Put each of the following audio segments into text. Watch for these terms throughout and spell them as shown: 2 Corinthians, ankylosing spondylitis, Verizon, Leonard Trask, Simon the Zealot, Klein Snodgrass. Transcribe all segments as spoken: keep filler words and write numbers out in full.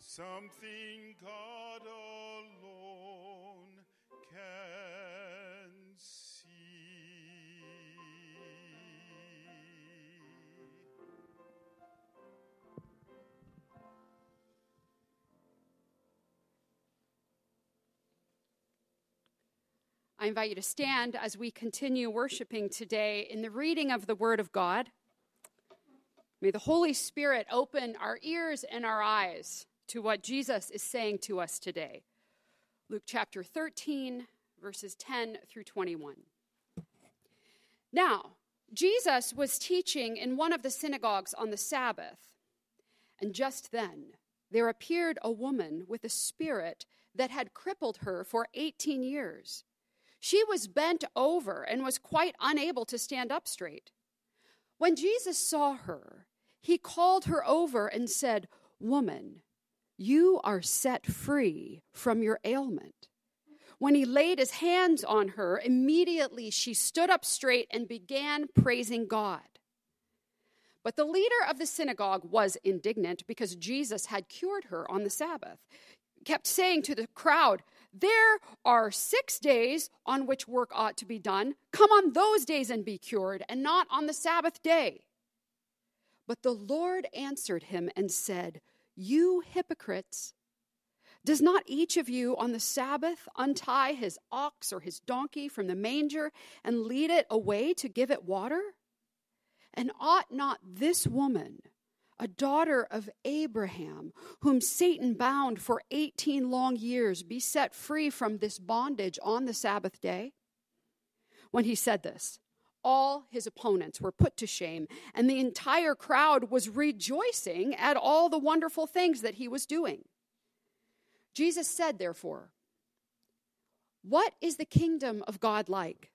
Something God alone can see. I invite you to stand as we continue worshiping today in the reading of the Word of God. May the Holy Spirit open our ears and our eyes to what Jesus is saying to us today. Luke chapter thirteen, verses ten through twenty-one. Now, Jesus was teaching in one of the synagogues on the Sabbath, and just then there appeared a woman with a spirit that had crippled her for eighteen years. She was bent over and was quite unable to stand up straight. When Jesus saw her, he called her over and said, "Woman, you are set free from your ailment." When he laid his hands on her, immediately she stood up straight and began praising God. But the leader of the synagogue was indignant because Jesus had cured her on the Sabbath. He kept saying to the crowd, "There are six days on which work ought to be done. Come on those days and be cured, and not on the Sabbath day." But the Lord answered him and said, "You hypocrites, does not each of you on the Sabbath untie his ox or his donkey from the manger and lead it away to give it water? And ought not this woman, a daughter of Abraham, whom Satan bound for eighteen long years, be set free from this bondage on the Sabbath day?" When he said this, all his opponents were put to shame, and the entire crowd was rejoicing at all the wonderful things that he was doing. Jesus said, therefore, "What is the kingdom of God like?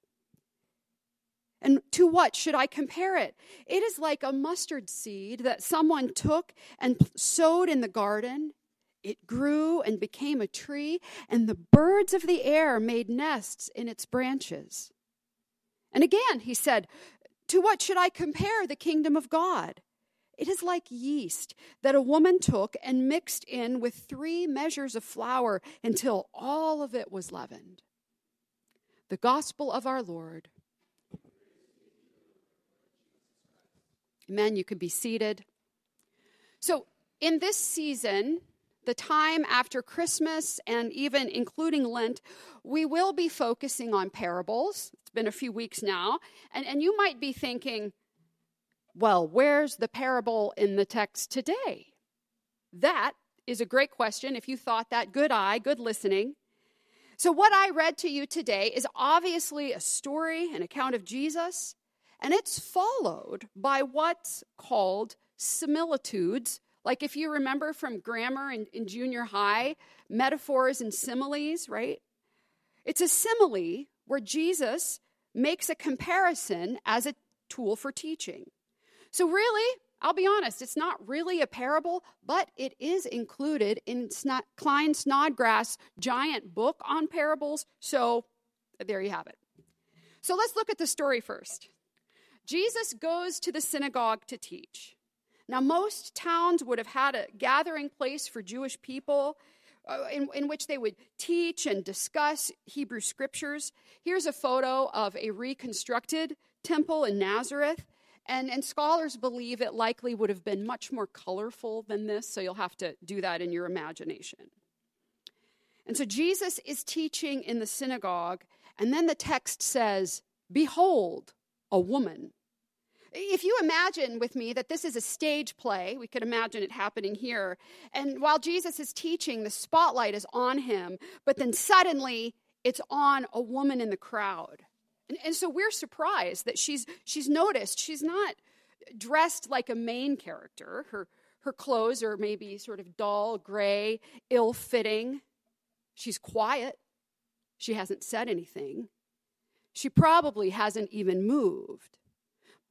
And to what should I compare it? It is like a mustard seed that someone took and sowed in the garden. It grew and became a tree, and the birds of the air made nests in its branches." And again, he said, "To what should I compare the kingdom of God? It is like yeast that a woman took and mixed in with three measures of flour until all of it was leavened." The gospel of our Lord. Amen. You can be seated. So in this season, the time after Christmas and even including Lent, we will be focusing on parables. It's been a few weeks now. And, and you might be thinking, well, where's the parable in the text today? That is a great question. If you thought that, good eye, good listening. So what I read to you today is obviously a story, an account of Jesus, and it's followed by what's called similitudes. Like if you remember from grammar in, in junior high, metaphors and similes, right? It's a simile where Jesus makes a comparison as a tool for teaching. So really, I'll be honest, it's not really a parable, but it is included in Snod- Klein Snodgrass' giant book on parables. So there you have it. So let's look at the story first. Jesus goes to the synagogue to teach. Now, most towns would have had a gathering place for Jewish people uh, in, in which they would teach and discuss Hebrew scriptures. Here's a photo of a reconstructed temple in Nazareth, and, and scholars believe it likely would have been much more colorful than this, so you'll have to do that in your imagination. And so Jesus is teaching in the synagogue, and then the text says, "Behold, a woman." If you imagine with me that this is a stage play, we could imagine it happening here. And while Jesus is teaching, the spotlight is on him, but then suddenly it's on a woman in the crowd. And, and so we're surprised that she's she's noticed. She's not dressed like a main character. Her her clothes are maybe sort of dull, gray, ill-fitting. She's quiet. She hasn't said anything. She probably hasn't even moved.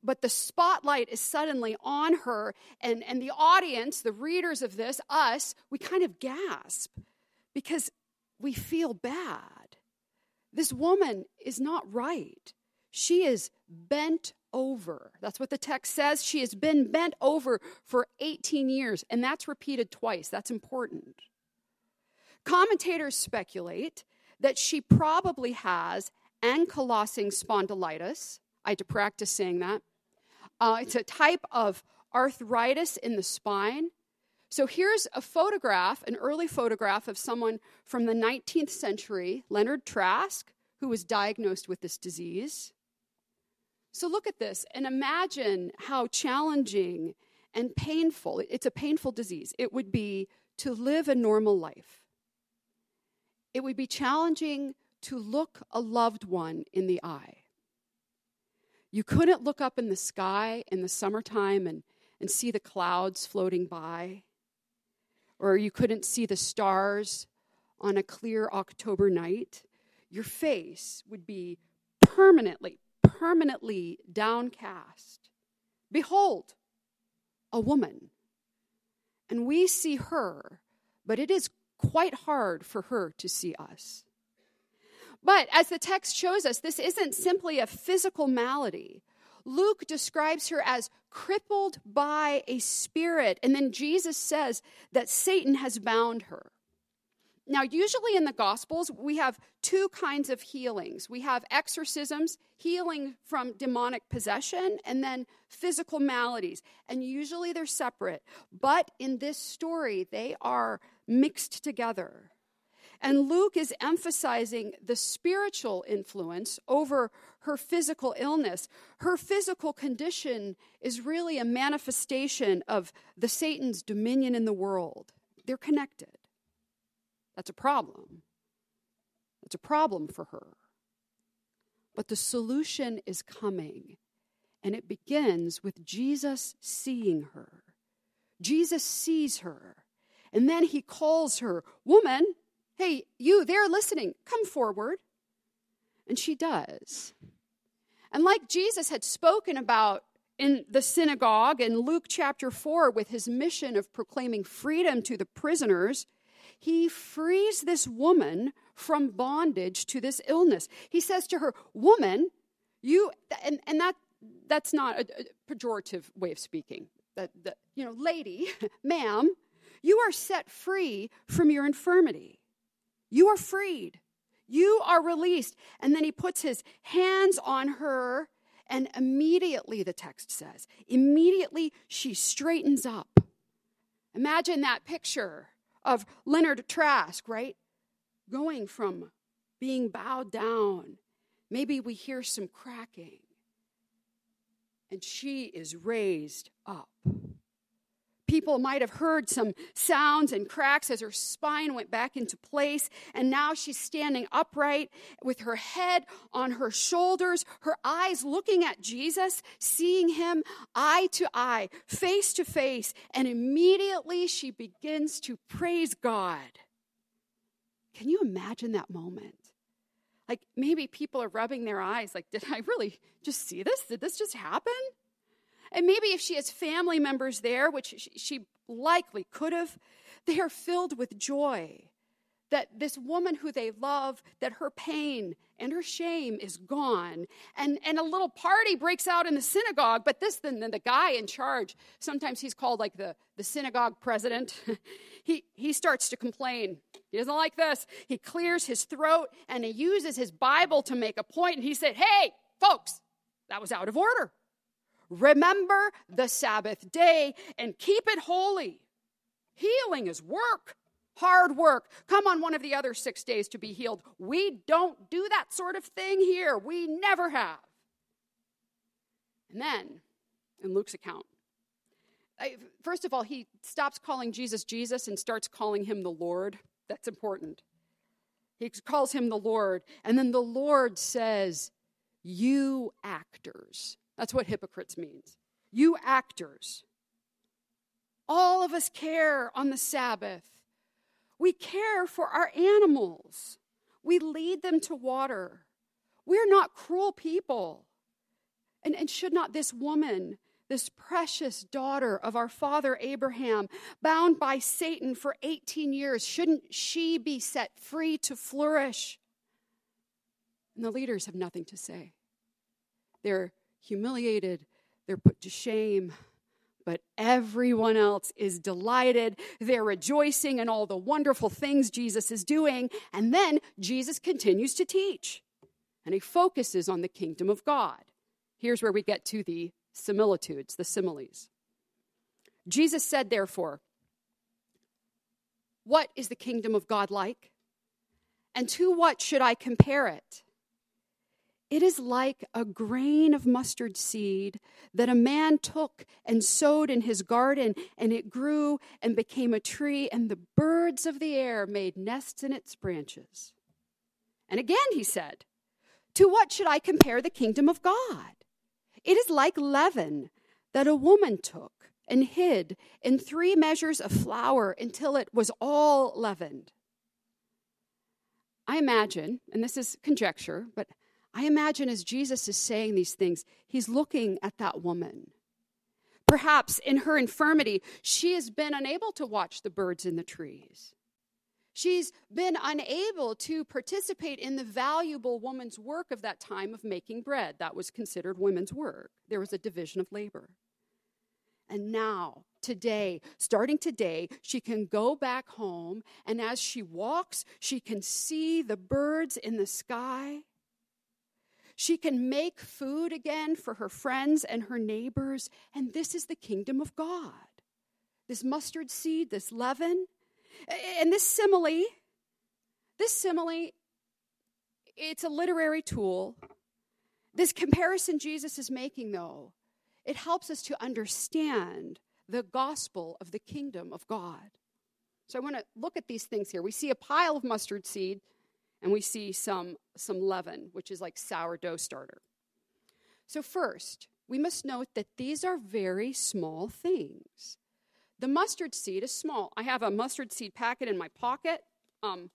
But the spotlight is suddenly on her, and, and the audience, the readers of this, us, we kind of gasp because we feel bad. This woman is not right. She is bent over. That's what the text says. She has been bent over for eighteen years, and that's repeated twice. That's important. Commentators speculate that she probably has ankylosing spondylitis. I had to practice saying that. Uh, it's a type of arthritis in the spine. So here's a photograph, an early photograph of someone from the nineteenth century, Leonard Trask, who was diagnosed with this disease. So look at this and imagine how challenging and painful, it's a painful disease, it would be to live a normal life. It would be challenging to look a loved one in the eye. You couldn't look up in the sky in the summertime and, and see the clouds floating by, or you couldn't see the stars on a clear October night. Your face would be permanently, permanently downcast. Behold, a woman. And we see her, but it is quite hard for her to see us. But as the text shows us, this isn't simply a physical malady. Luke describes her as crippled by a spirit, and then Jesus says that Satan has bound her. Now, usually in the Gospels, we have two kinds of healings. We have exorcisms, healing from demonic possession, and then physical maladies. And usually they're separate. But in this story, they are mixed together. And Luke is emphasizing the spiritual influence over her physical illness. Her physical condition is really a manifestation of the Satan's dominion in the world. They're connected. That's a problem. That's a problem for her. But the solution is coming, and it begins with Jesus seeing her. Jesus sees her, and then he calls her, "Woman, hey, you there listening, come forward." And she does. And like Jesus had spoken about in the synagogue in Luke chapter four with his mission of proclaiming freedom to the prisoners, he frees this woman from bondage to this illness. He says to her, "Woman, you," and, and that that's not a, a pejorative way of speaking. That, that you know, "Lady, ma'am, you are set free from your infirmity. You are freed. You are released." And then he puts his hands on her, and immediately, the text says, immediately she straightens up. Imagine that picture of Leonard Trask, right? Going from being bowed down. Maybe we hear some cracking. And she is raised up. People might have heard some sounds and cracks as her spine went back into place, and now she's standing upright with her head on her shoulders, her eyes looking at Jesus, seeing him eye to eye, face to face, and immediately she begins to praise God. Can you imagine that moment? Like, maybe people are rubbing their eyes like, "Did I really just see this? Did this just happen?" And maybe if she has family members there, which she likely could have, they are filled with joy that this woman who they love, that her pain and her shame is gone. And, and a little party breaks out in the synagogue, but this then the guy in charge, sometimes he's called like the, the synagogue president, he, he starts to complain. He doesn't like this. He clears his throat, and he uses his Bible to make a point, and he said, "Hey, folks, that was out of order. Remember the Sabbath day and keep it holy. Healing is work, hard work. Come on one of the other six days to be healed. We don't do that sort of thing here. We never have." And then, in Luke's account, first of all, he stops calling Jesus Jesus and starts calling him the Lord. That's important. He calls him the Lord. And then the Lord says, "You actors." That's what hypocrites means. "You actors. All of us care on the Sabbath. We care for our animals. We lead them to water. We're not cruel people. And, and should not this woman, this precious daughter of our father Abraham, bound by Satan for eighteen years, shouldn't she be set free to flourish?" And the leaders have nothing to say. They're humiliated, they're put to shame, but everyone else is delighted. They're rejoicing in all the wonderful things Jesus is doing. And then Jesus continues to teach, and he focuses on the kingdom of God. Here's where we get to the similitudes, the similes. Jesus said, therefore, what is the kingdom of God like? And to what should I compare it? It is like a grain of mustard seed that a man took and sowed in his garden, and it grew and became a tree, and the birds of the air made nests in its branches. And again he said, to what should I compare the kingdom of God? It is like leaven that a woman took and hid in three measures of flour until it was all leavened. I imagine, and this is conjecture, but I imagine as Jesus is saying these things, he's looking at that woman. Perhaps in her infirmity, she has been unable to watch the birds in the trees. She's been unable to participate in the valuable woman's work of that time of making bread. That was considered women's work. There was a division of labor. And now, today, starting today, she can go back home, and as she walks, she can see the birds in the sky. She can make food again for her friends and her neighbors, and this is the kingdom of God. This mustard seed, this leaven, and this simile, this simile, it's a literary tool. This comparison Jesus is making, though, it helps us to understand the gospel of the kingdom of God. So I want to look at these things here. We see a pile of mustard seed, and we see some, some leaven, which is like sourdough starter. So first, we must note that these are very small things. The mustard seed is small. I have a mustard seed packet in my pocket. Um,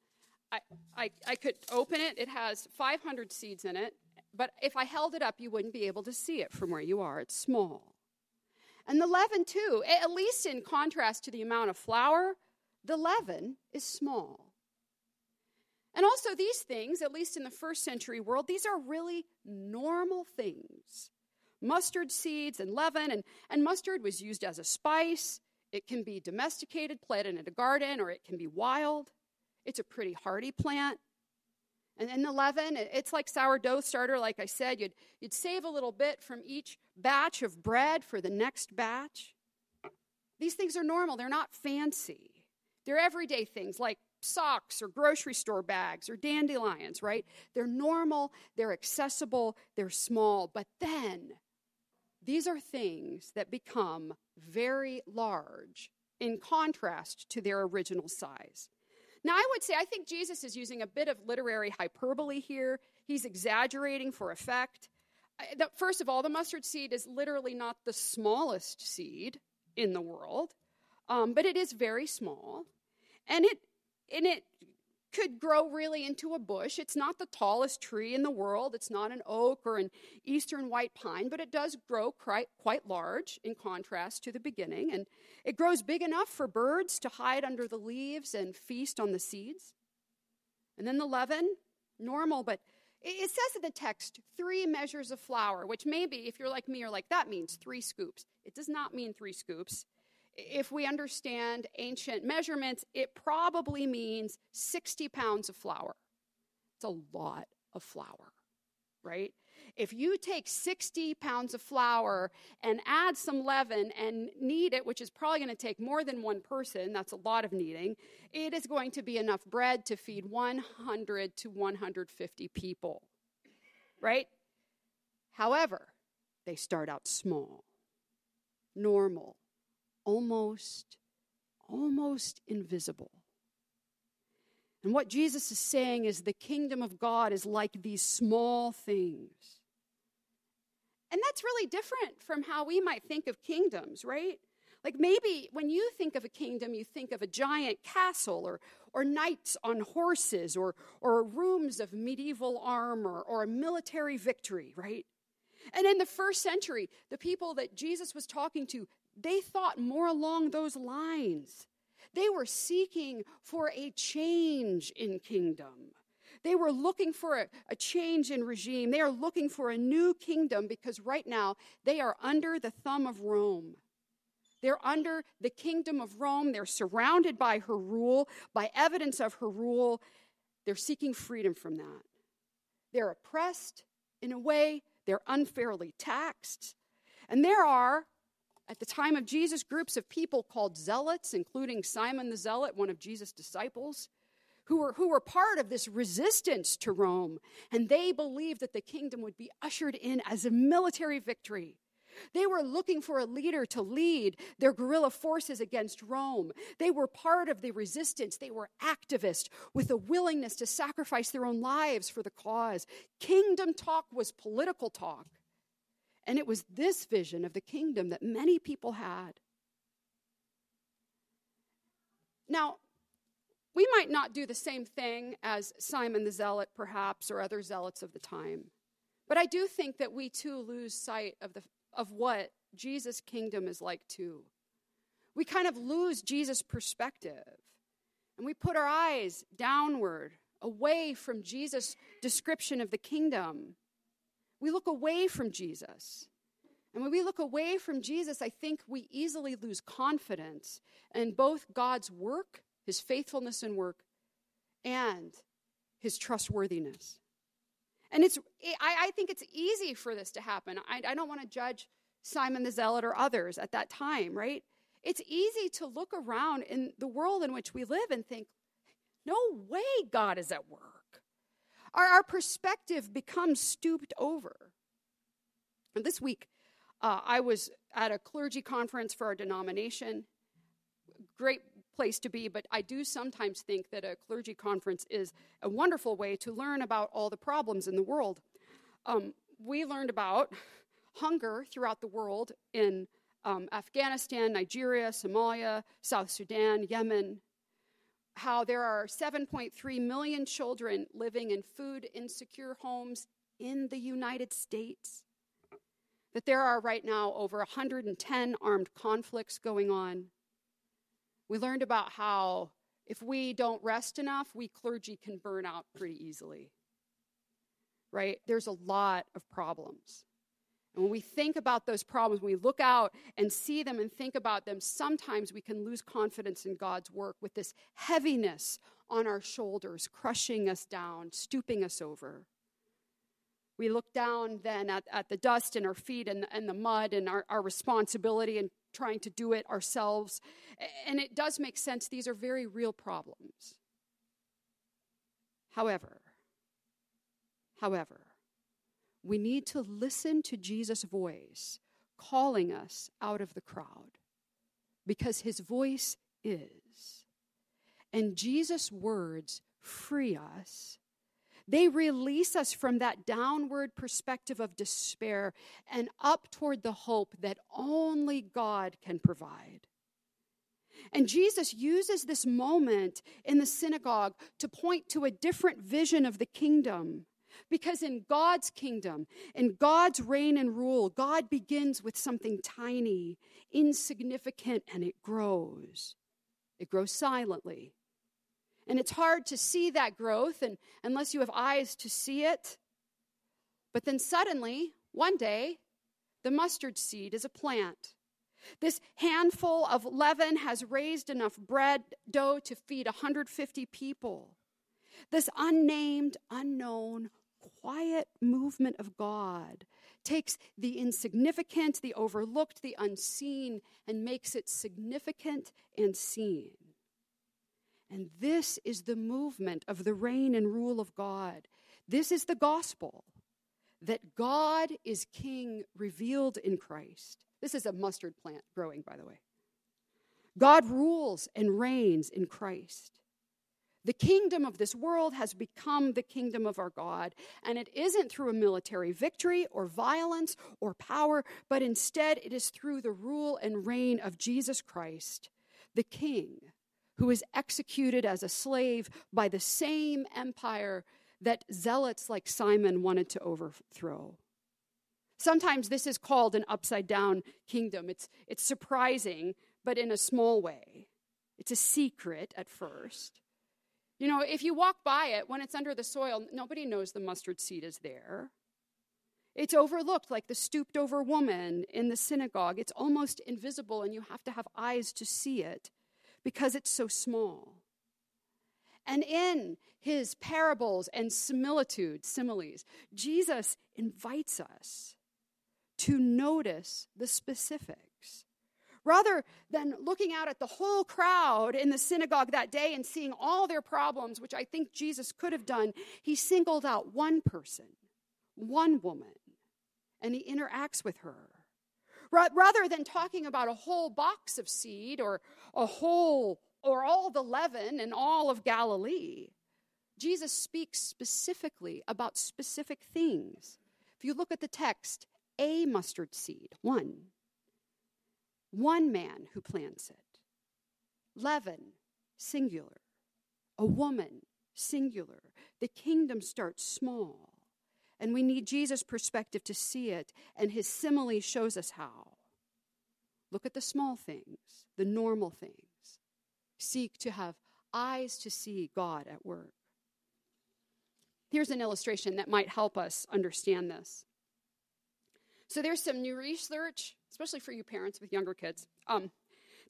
I, I, I could open it. It has five hundred seeds in it. But if I held it up, you wouldn't be able to see it from where you are. It's small. And the leaven, too, at least in contrast to the amount of flour, the leaven is small. And also these things, at least in the first century world, these are really normal things. Mustard seeds and leaven, and, and mustard was used as a spice. It can be domesticated, planted in a garden, or it can be wild. It's a pretty hardy plant. And then the leaven, it's like sourdough starter, like I said. You'd, you'd save a little bit from each batch of bread for the next batch. These things are normal. They're not fancy. They're everyday things like socks or grocery store bags or dandelions, right? They're normal. They're accessible. They're small. But then these are things that become very large in contrast to their original size. Now, I would say, I think Jesus is using a bit of literary hyperbole here. He's exaggerating for effect. First of all, the mustard seed is literally not the smallest seed in the world, um, but it is very small, and it and it could grow really into a bush. It's not the tallest tree in the world. It's not an oak or an eastern white pine, but it does grow quite, quite large in contrast to the beginning. And it grows big enough for birds to hide under the leaves and feast on the seeds. And then the leaven, normal, but it says in the text, three measures of flour, which maybe if you're like me, you're like, that means three scoops. It does not mean three scoops. If we understand ancient measurements, it probably means sixty pounds of flour. It's a lot of flour, right? If you take sixty pounds of flour and add some leaven and knead it, which is probably going to take more than one person, that's a lot of kneading, it is going to be enough bread to feed one hundred to one hundred fifty people, right? However, they start out small, normal. Almost, almost invisible. And what Jesus is saying is the kingdom of God is like these small things. And that's really different from how we might think of kingdoms, right? Like maybe when you think of a kingdom, you think of a giant castle or, or knights on horses or, or rooms of medieval armor or a military victory, right? And in the first century, the people that Jesus was talking to, they thought more along those lines. They were seeking for a change in kingdom. They were looking for a, a change in regime. They are looking for a new kingdom because right now they are under the thumb of Rome. They're under the kingdom of Rome. They're surrounded by her rule, by evidence of her rule. They're seeking freedom from that. They're oppressed in a way. They're unfairly taxed. And there are, at the time of Jesus, groups of people called zealots, including Simon the Zealot, one of Jesus' disciples, who were, who were part of this resistance to Rome. And they believed that the kingdom would be ushered in as a military victory. They were looking for a leader to lead their guerrilla forces against Rome. They were part of the resistance. They were activists with a willingness to sacrifice their own lives for the cause. Kingdom talk was political talk. And it was this vision of the kingdom that many people had. Now, we might not do the same thing as Simon the Zealot, perhaps, or other zealots of the time. But I do think that we, too, lose sight of the of what Jesus' kingdom is like too. We kind of lose Jesus' perspective, and we put our eyes downward, away from Jesus' description of the kingdom. We look away from Jesus. And when we look away from Jesus, I think we easily lose confidence in both God's work, his faithfulness and work, and his trustworthiness. And it's, I, I think it's easy for this to happen. I, I don't want to judge Simon the Zealot or others at that time, right? It's easy to look around in the world in which we live and think, no way God is at work. Our, our perspective becomes stooped over. And this week, uh, I was at a clergy conference for our denomination. Great place to be, but I do sometimes think that a clergy conference is a wonderful way to learn about all the problems in the world. Um, we learned about hunger throughout the world in um, Afghanistan, Nigeria, Somalia, South Sudan, Yemen, how there are seven point three million children living in food insecure homes in the United States, that there are right now over one hundred ten armed conflicts going on. We learned about how if we don't rest enough, we clergy can burn out pretty easily, right? There's a lot of problems. And when we think about those problems, when we look out and see them and think about them, sometimes we can lose confidence in God's work with this heaviness on our shoulders, crushing us down, stooping us over. We look down then at, at the dust in our feet and, and the mud and our, our responsibility and trying to do it ourselves. And it does make sense. These are very real problems. However, however, we need to listen to Jesus' voice calling us out of the crowd because his voice is. And Jesus' words free us. They release us from that downward perspective of despair and up toward the hope that only God can provide. And Jesus uses this moment in the synagogue to point to a different vision of the kingdom. Because in God's kingdom, in God's reign and rule, God begins with something tiny, insignificant, and it grows. It grows silently. And it's hard to see that growth and unless you have eyes to see it. But then suddenly, one day, the mustard seed is a plant. This handful of leaven has raised enough bread dough to feed one hundred fifty people. This unnamed, unknown, quiet movement of God takes the insignificant, the overlooked, the unseen, and makes it significant and seen. And this is the movement of the reign and rule of God. This is the gospel, that God is King revealed in Christ. This is a mustard plant growing, by the way. God rules and reigns in Christ. The kingdom of this world has become the kingdom of our God, and it isn't through a military victory or violence or power, but instead it is through the rule and reign of Jesus Christ, the King, who is executed as a slave by the same empire that zealots like Simon wanted to overthrow. Sometimes this is called an upside-down kingdom. It's, it's surprising, but in a small way. It's a secret at first. You know, if you walk by it, when it's under the soil, nobody knows the mustard seed is there. It's overlooked, like the stooped-over woman in the synagogue. It's almost invisible, and you have to have eyes to see it because it's so small. And in his parables and similitudes, similes, Jesus invites us to notice the specifics. Rather than looking out at the whole crowd in the synagogue that day and seeing all their problems, which I think Jesus could have done, he singled out one person, one woman, and he interacts with her. Rather than talking about a whole box of seed or a whole or all the leaven in all of Galilee, Jesus speaks specifically about specific things. If you look at the text, a mustard seed, one. One man who plants it. Leaven, singular. A woman, singular. The kingdom starts small. And we need Jesus' perspective to see it, and his simile shows us how. Look at the small things, the normal things. Seek to have eyes to see God at work. Here's an illustration that might help us understand this. So there's some new research, especially for you parents with younger kids, um,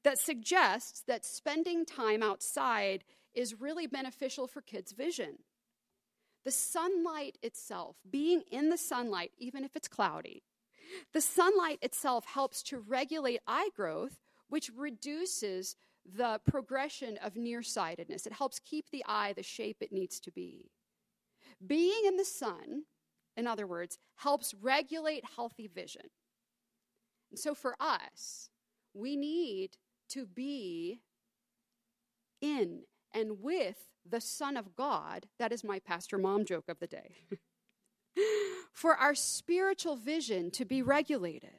that suggests that spending time outside is really beneficial for kids' vision. The sunlight itself, being in the sunlight, even if it's cloudy, the sunlight itself helps to regulate eye growth, which reduces the progression of nearsightedness. It helps keep the eye the shape it needs to be. Being in the sun, in other words, helps regulate healthy vision. And so for us, we need to be in and with the Son of God. That is my pastor mom joke of the day. For our spiritual vision to be regulated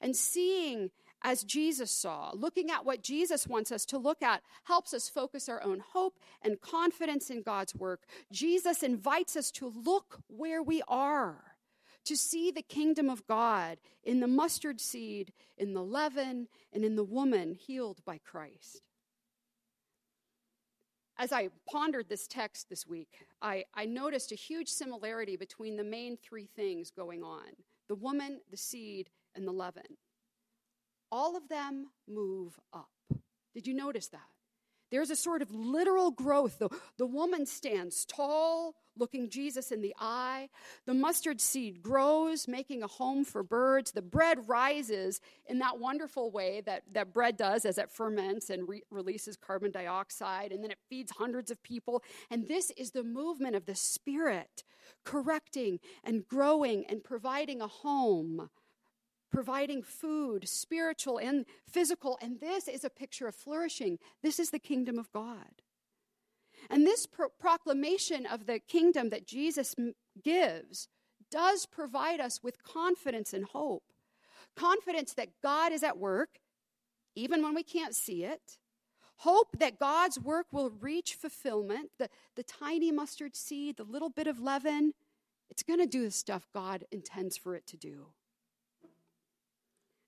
and seeing as Jesus saw, looking at what Jesus wants us to look at helps us focus our own hope and confidence in God's work. Jesus invites us to look where we are, to see the kingdom of God in the mustard seed, in the leaven, and in the woman healed by Christ. As I pondered this text this week, I, I noticed a huge similarity between the main three things going on: the woman, the seed, and the leaven. All of them move up. Did you notice that? There's a sort of literal growth. The, the woman stands tall, looking Jesus in the eye. The mustard seed grows, making a home for birds. The bread rises in that wonderful way that, that bread does as it ferments and re- releases carbon dioxide, and then it feeds hundreds of people. And this is the movement of the Spirit, correcting and growing and providing a home, providing food, spiritual and physical. And this is a picture of flourishing. This is the kingdom of God. And this pro- proclamation of the kingdom that Jesus m- gives does provide us with confidence and hope. Confidence that God is at work, even when we can't see it. Hope that God's work will reach fulfillment. The, the tiny mustard seed, the little bit of leaven, it's going to do the stuff God intends for it to do.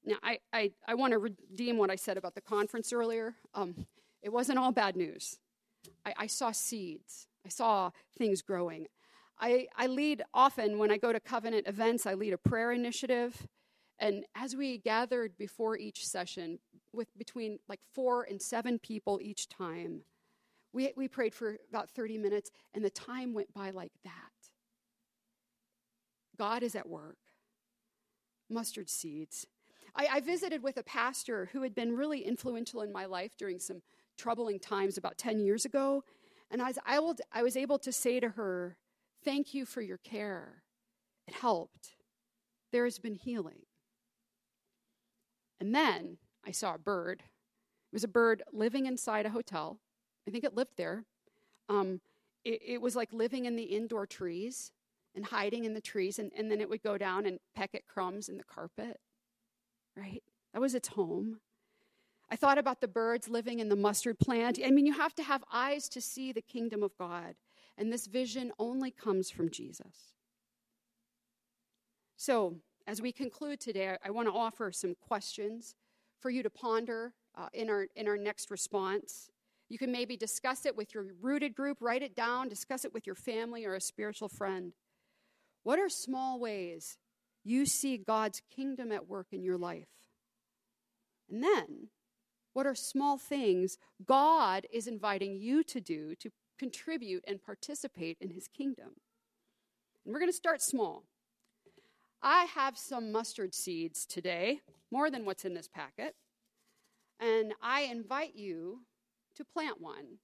Now, I, I, I want to redeem what I said about the conference earlier. Um, it wasn't all bad news. I, I saw seeds. I saw things growing. I, I lead often, when I go to Covenant events, I lead a prayer initiative. And as we gathered before each session, with between like four and seven people each time, we we prayed for about thirty minutes, and the time went by like that. God is at work. Mustard seeds. I visited with a pastor who had been really influential in my life during some troubling times about ten years ago. And I was, I will, I was able to say to her, thank you for your care. It helped. There has been healing. And then I saw a bird. It was a bird living inside a hotel. I think it lived there. Um, it, it was like living in the indoor trees and hiding in the trees. And, and then it would go down and peck at crumbs in the carpet. Right? That was its home. I thought about the birds living in the mustard plant. I mean, you have to have eyes to see the kingdom of God. And this vision only comes from Jesus. So, as we conclude today, I want to offer some questions for you to ponder uh, in our in our next response. You can maybe discuss it with your rooted group, write it down, discuss it with your family or a spiritual friend. What are small ways you see God's kingdom at work in your life? And then, what are small things God is inviting you to do to contribute and participate in his kingdom? And we're going to start small. I have some mustard seeds today, more than what's in this packet. And I invite you to plant one.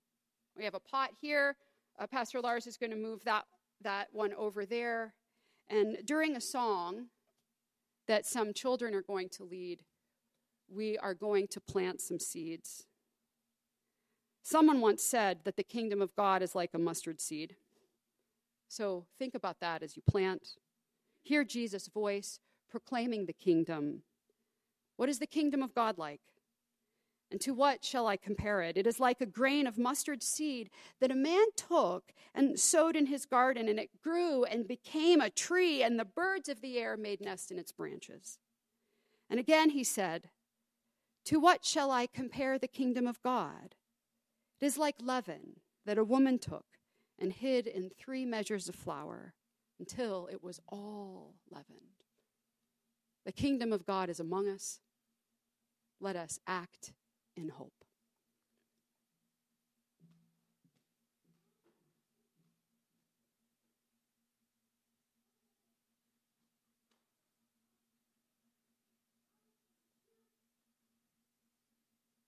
We have a pot here. Uh, Pastor Lars is going to move that, that one over there. And during a song that some children are going to lead, we are going to plant some seeds. Someone once said that the kingdom of God is like a mustard seed. So think about that as you plant. Hear Jesus' voice proclaiming the kingdom. What is the kingdom of God like? And to what shall I compare it? It is like a grain of mustard seed that a man took and sowed in his garden, and it grew and became a tree, and the birds of the air made nests in its branches. And again he said, to what shall I compare the kingdom of God? It is like leaven that a woman took and hid in three measures of flour until it was all leavened. The kingdom of God is among us. Let us act in hope.